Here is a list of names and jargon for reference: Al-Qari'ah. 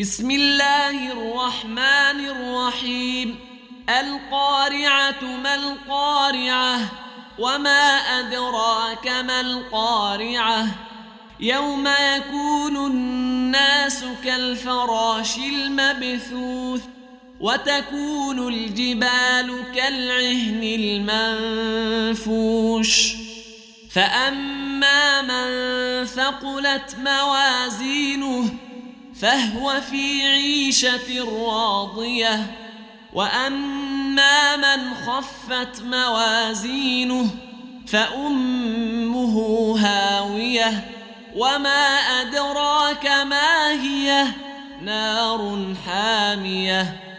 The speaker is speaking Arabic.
بسم الله الرحمن الرحيم. القارعة ما القارعة؟ وما أدراك ما القارعة؟ يوم يكون الناس كالفراش المبثوث وتكون الجبال كالعهن المنفوش. فأما من ثقلت موازينه فهو في عيشة راضية، وأما من خفت موازينه فأمه هاوية. وما أدراك ما هي؟ نار حامية.